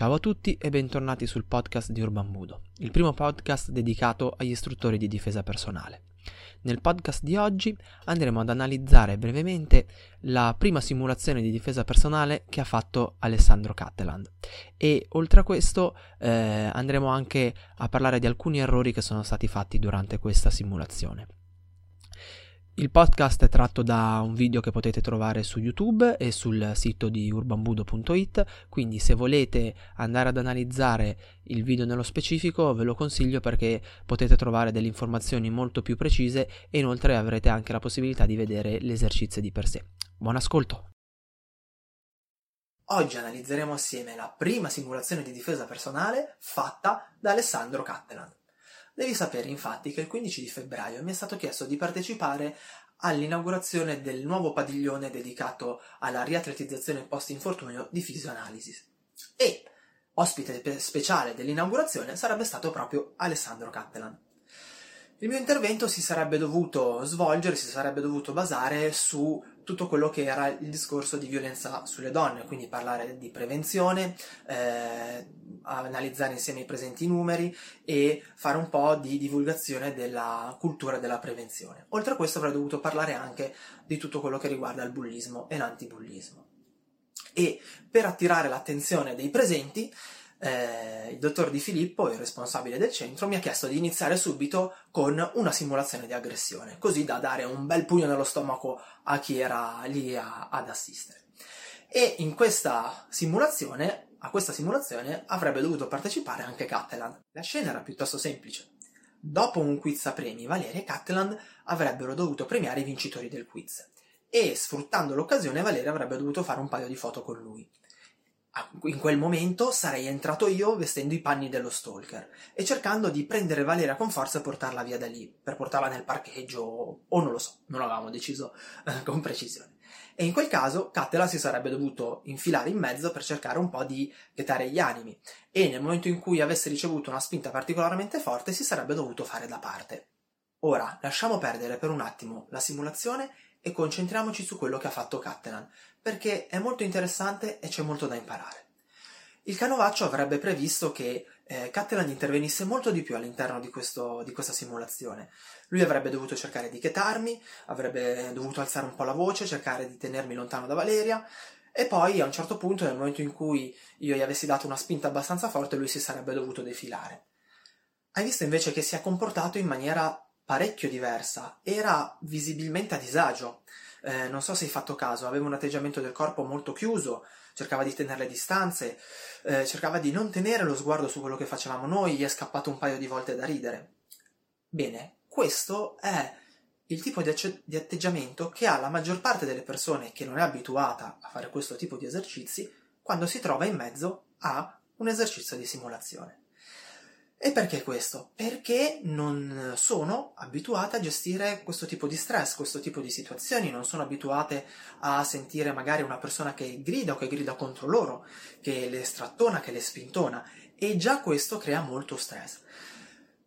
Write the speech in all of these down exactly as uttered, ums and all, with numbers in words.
Ciao a tutti e bentornati sul podcast di Urban Budo, il primo podcast dedicato agli istruttori di difesa personale. Nel podcast di oggi andremo ad analizzare brevemente la prima simulazione di difesa personale che ha fatto Alessandro Cattelan e oltre a questo eh, andremo anche a parlare di alcuni errori che sono stati fatti durante questa simulazione. Il podcast è tratto da un video che potete trovare su YouTube e sul sito di urban budo punto it, quindi se volete andare ad analizzare il video nello specifico ve lo consiglio perché potete trovare delle informazioni molto più precise e inoltre avrete anche la possibilità di vedere l'esercizio di per sé. Buon ascolto! Oggi analizzeremo assieme la prima simulazione di difesa personale fatta da Alessandro Cattelan. Devi sapere infatti che il quindici di febbraio mi è stato chiesto di partecipare all'inaugurazione del nuovo padiglione dedicato alla riatletizzazione post-infortunio di fisioanalisi e ospite speciale dell'inaugurazione sarebbe stato proprio Alessandro Cattelan. Il mio intervento si sarebbe dovuto svolgere, si sarebbe dovuto basare su tutto quello che era il discorso di violenza sulle donne, quindi parlare di prevenzione, eh, analizzare insieme i presenti numeri e fare un po' di divulgazione della cultura della prevenzione. Oltre a questo avrei dovuto parlare anche di tutto quello che riguarda il bullismo e l'antibullismo. E per attirare l'attenzione dei presenti, Eh, il dottor Di Filippo, il responsabile del centro, mi ha chiesto di iniziare subito con una simulazione di aggressione, così da dare un bel pugno nello stomaco a chi era lì a, ad assistere. E in questa simulazione, a questa simulazione avrebbe dovuto partecipare anche Cattelan. La scena era piuttosto semplice. Dopo un quiz a premi, Valeria e Cattelan avrebbero dovuto premiare i vincitori del quiz e, sfruttando l'occasione, Valeria avrebbe dovuto fare un paio di foto con lui. In quel momento sarei entrato io vestendo i panni dello stalker e cercando di prendere Valeria con forza e portarla via da lì, per portarla nel parcheggio o non lo so, non avevamo deciso eh, con precisione. E in quel caso Cattelan si sarebbe dovuto infilare in mezzo per cercare un po' di pietare gli animi e nel momento in cui avesse ricevuto una spinta particolarmente forte si sarebbe dovuto fare da parte. Ora lasciamo perdere per un attimo la simulazione e concentriamoci su quello che ha fatto Cattelan, perché è molto interessante e c'è molto da imparare. Il canovaccio avrebbe previsto che eh, Cattelan intervenisse molto di più all'interno di, questo, di questa simulazione. Lui avrebbe dovuto cercare di chetarmi, avrebbe dovuto alzare un po' la voce, cercare di tenermi lontano da Valeria, e poi a un certo punto, nel momento in cui io gli avessi dato una spinta abbastanza forte, lui si sarebbe dovuto defilare. Hai visto invece che si è comportato in maniera parecchio diversa, era visibilmente a disagio, eh, non so se hai fatto caso, aveva un atteggiamento del corpo molto chiuso, cercava di tenere le distanze, eh, cercava di non tenere lo sguardo su quello che facevamo noi, gli è scappato un paio di volte da ridere. Bene, questo è il tipo di, acce- di atteggiamento che ha la maggior parte delle persone che non è abituata a fare questo tipo di esercizi quando si trova in mezzo a un esercizio di simulazione. E perché questo? Perché non sono abituate a gestire questo tipo di stress, questo tipo di situazioni, non sono abituate a sentire magari una persona che grida o che grida contro loro, che le strattona, che le spintona, e già questo crea molto stress.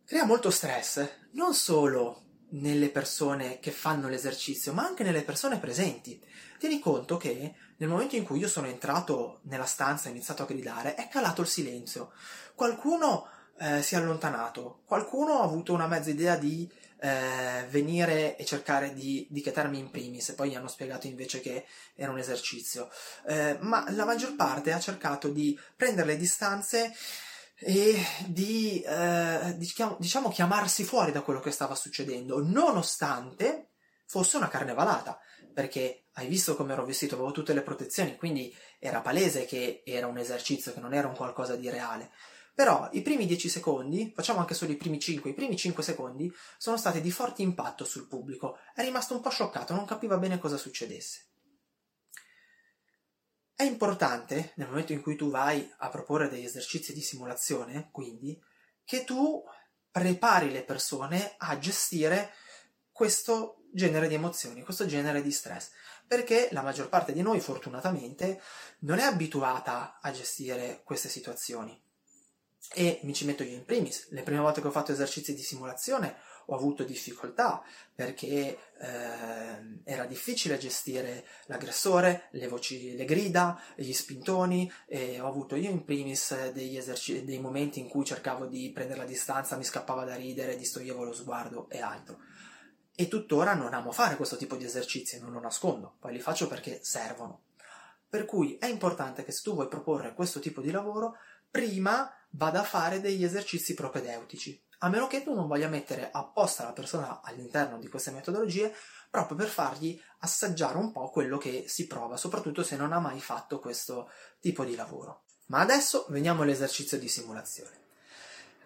Crea molto stress non solo nelle persone che fanno l'esercizio, ma anche nelle persone presenti. Tieni conto che nel momento in cui io sono entrato nella stanza e ho iniziato a gridare, è calato il silenzio. Qualcuno Eh, si è allontanato, qualcuno ha avuto una mezza idea di eh, venire e cercare di, di chetarmi in primis e poi gli hanno spiegato invece che era un esercizio, eh, ma la maggior parte ha cercato di prendere le distanze e di eh, diciamo, diciamo chiamarsi fuori da quello che stava succedendo, nonostante fosse una carnevalata, perché hai visto come ero vestito, avevo tutte le protezioni, quindi era palese che era un esercizio, che non era un qualcosa di reale. Però i primi dieci secondi, facciamo anche solo i primi cinque, i primi cinque secondi sono stati di forte impatto sul pubblico. È rimasto un po' scioccato, non capiva bene cosa succedesse. È importante, nel momento in cui tu vai a proporre degli esercizi di simulazione, quindi, che tu prepari le persone a gestire questo genere di emozioni, questo genere di stress, perché la maggior parte di noi, fortunatamente, non è abituata a gestire queste situazioni. e mi ci metto io in primis. Le prime volte che ho fatto esercizi di simulazione ho avuto difficoltà perché eh, era difficile gestire l'aggressore, le voci, le grida, gli spintoni, e ho avuto io in primis degli eserci- dei momenti in cui cercavo di prendere la distanza, mi scappava da ridere, distoglievo lo sguardo e altro. E tuttora non amo fare questo tipo di esercizi, non lo nascondo, poi li faccio perché servono. Per cui è importante che se tu vuoi proporre questo tipo di lavoro, prima vada a fare degli esercizi propedeutici, a meno che tu non voglia mettere apposta la persona all'interno di queste metodologie proprio per fargli assaggiare un po' quello che si prova, soprattutto se non ha mai fatto questo tipo di lavoro. Ma adesso veniamo all'esercizio di simulazione.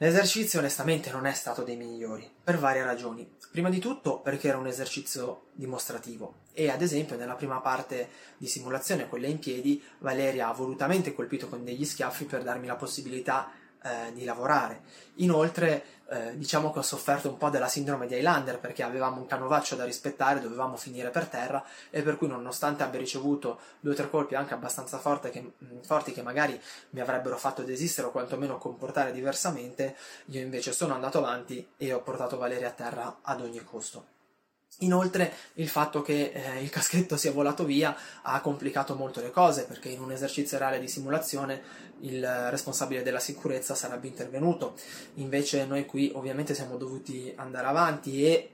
L'esercizio onestamente non è stato dei migliori, per varie ragioni. Prima di tutto perché era un esercizio dimostrativo e ad esempio nella prima parte di simulazione, quella in piedi, Valeria ha volutamente colpito con degli schiaffi per darmi la possibilità eh, di lavorare. Inoltre eh, diciamo che ho sofferto un po' della sindrome di Highlander perché avevamo un canovaccio da rispettare, dovevamo finire per terra e per cui nonostante abbia ricevuto due o tre colpi anche abbastanza forti che, forti che magari mi avrebbero fatto desistere o quantomeno comportare diversamente, io invece sono andato avanti e ho portato Valeria a terra ad ogni costo. Inoltre il fatto che eh, il caschetto sia volato via ha complicato molto le cose perché in un esercizio reale di simulazione il eh, responsabile della sicurezza sarebbe intervenuto, invece noi qui ovviamente siamo dovuti andare avanti e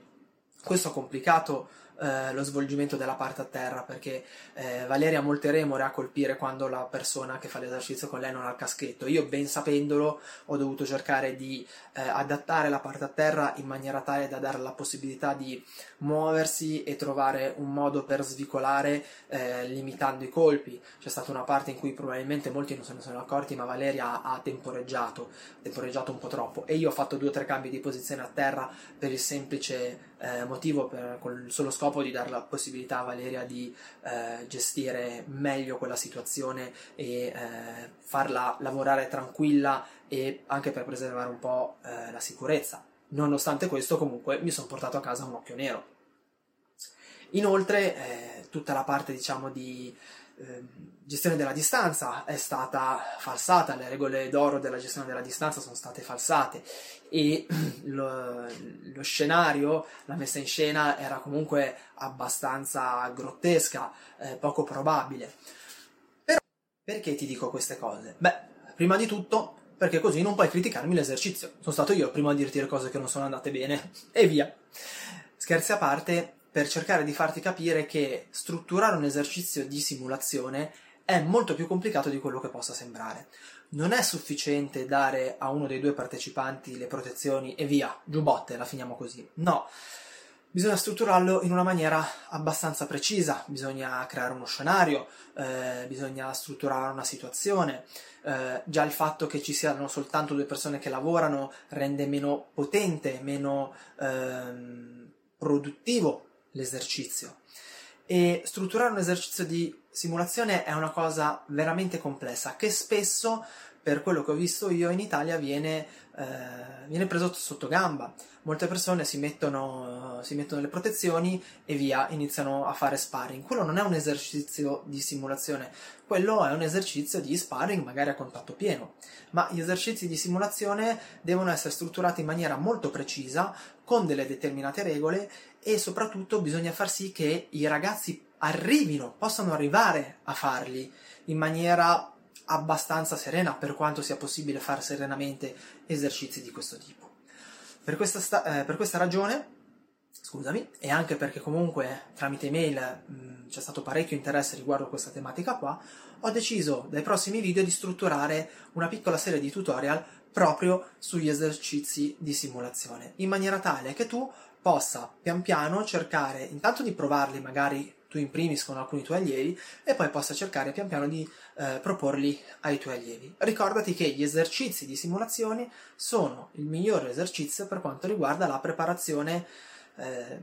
questo ha complicato eh, lo svolgimento della parte a terra perché eh, Valeria ha molte remore a colpire quando la persona che fa l'esercizio con lei non ha il caschetto. Io, ben sapendolo, ho dovuto cercare di eh, adattare la parte a terra in maniera tale da dare la possibilità di muoversi e trovare un modo per svicolare eh, limitando i colpi. C'è stata una parte in cui probabilmente molti non se ne sono accorti, ma Valeria ha temporeggiato, temporeggiato un po' troppo e io ho fatto due o tre cambi di posizione a terra per il semplice Eh, motivo per, con il solo scopo di dare la possibilità a Valeria di eh, gestire meglio quella situazione e eh, farla lavorare tranquilla e anche per preservare un po' eh, la sicurezza. Nonostante questo, comunque, mi sono portato a casa un occhio nero. Inoltre eh, tutta la parte, diciamo, di gestione della distanza è stata falsata, le regole d'oro della gestione della distanza sono state falsate e lo, lo scenario, la messa in scena era comunque abbastanza grottesca, eh, poco probabile. Però perché ti dico queste cose? Beh, prima di tutto perché così non puoi criticarmi l'esercizio, sono stato io prima a dirti le cose che non sono andate bene e via. Scherzi a parte, per cercare di farti capire che strutturare un esercizio di simulazione è molto più complicato di quello che possa sembrare. Non è sufficiente dare a uno dei due partecipanti le protezioni e via, giubbotte, la finiamo così. No, bisogna strutturarlo in una maniera abbastanza precisa, bisogna creare uno scenario, eh, bisogna strutturare una situazione. Eh, già il fatto che ci siano soltanto due persone che lavorano rende meno potente, meno ehm, produttivo l'esercizio, e strutturare un esercizio di simulazione è una cosa veramente complessa che spesso, per quello che ho visto io in Italia, viene, eh, viene preso sotto gamba. Molte persone si mettono, si mettono le protezioni e via, iniziano a fare sparring. Quello non è un esercizio di simulazione, quello è un esercizio di sparring magari a contatto pieno, ma gli esercizi di simulazione devono essere strutturati in maniera molto precisa, con delle determinate regole, e soprattutto bisogna far sì che i ragazzi arrivino, possano arrivare a farli in maniera abbastanza serena, per quanto sia possibile fare serenamente esercizi di questo tipo. Per questa, sta- eh, per questa ragione, scusami, e anche perché comunque tramite email mh, c'è stato parecchio interesse riguardo a questa tematica qua, ho deciso dai prossimi video di strutturare una piccola serie di tutorial proprio sugli esercizi di simulazione, in maniera tale che tu possa pian piano cercare intanto di provarli magari tu in primis con alcuni tuoi allievi e poi possa cercare pian piano di eh, proporli ai tuoi allievi. Ricordati che gli esercizi di simulazione sono il migliore esercizio per quanto riguarda la preparazione eh,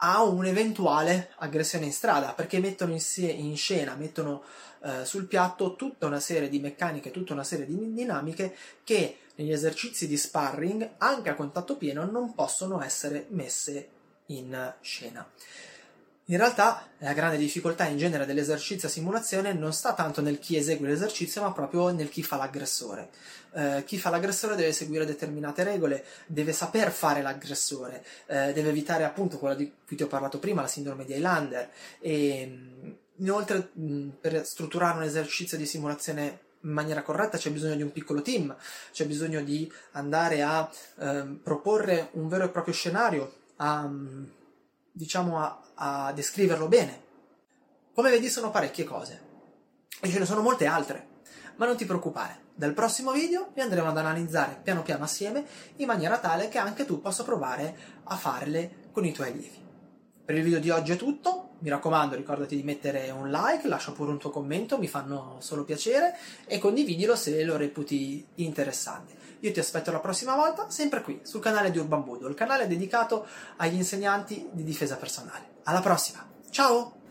a un'eventuale aggressione in strada, perché mettono in, se- in scena, mettono eh, sul piatto tutta una serie di meccaniche, tutta una serie di dinamiche che negli esercizi di sparring, anche a contatto pieno, non possono essere messe in scena. In realtà la grande difficoltà in genere dell'esercizio a simulazione non sta tanto nel chi esegue l'esercizio, ma proprio nel chi fa l'aggressore. Eh, chi fa l'aggressore deve seguire determinate regole, deve saper fare l'aggressore, eh, deve evitare appunto quella di cui ti ho parlato prima, la sindrome di Highlander. E inoltre, mh, per strutturare un esercizio di simulazione in maniera corretta c'è bisogno di un piccolo team, c'è bisogno di andare a eh, proporre un vero e proprio scenario, a diciamo a, a descriverlo bene. Come vedi sono parecchie cose e ce ne sono molte altre, ma non ti preoccupare, dal prossimo video le andremo ad analizzare piano piano assieme in maniera tale che anche tu possa provare a farle con i tuoi allievi. Per il video di oggi è tutto. Mi raccomando, ricordati di mettere un like, lascia pure un tuo commento, mi fanno solo piacere, e condividilo se lo reputi interessante. Io ti aspetto la prossima volta, sempre qui, sul canale di Urban Budo, il canale dedicato agli insegnanti di difesa personale. Alla prossima, ciao!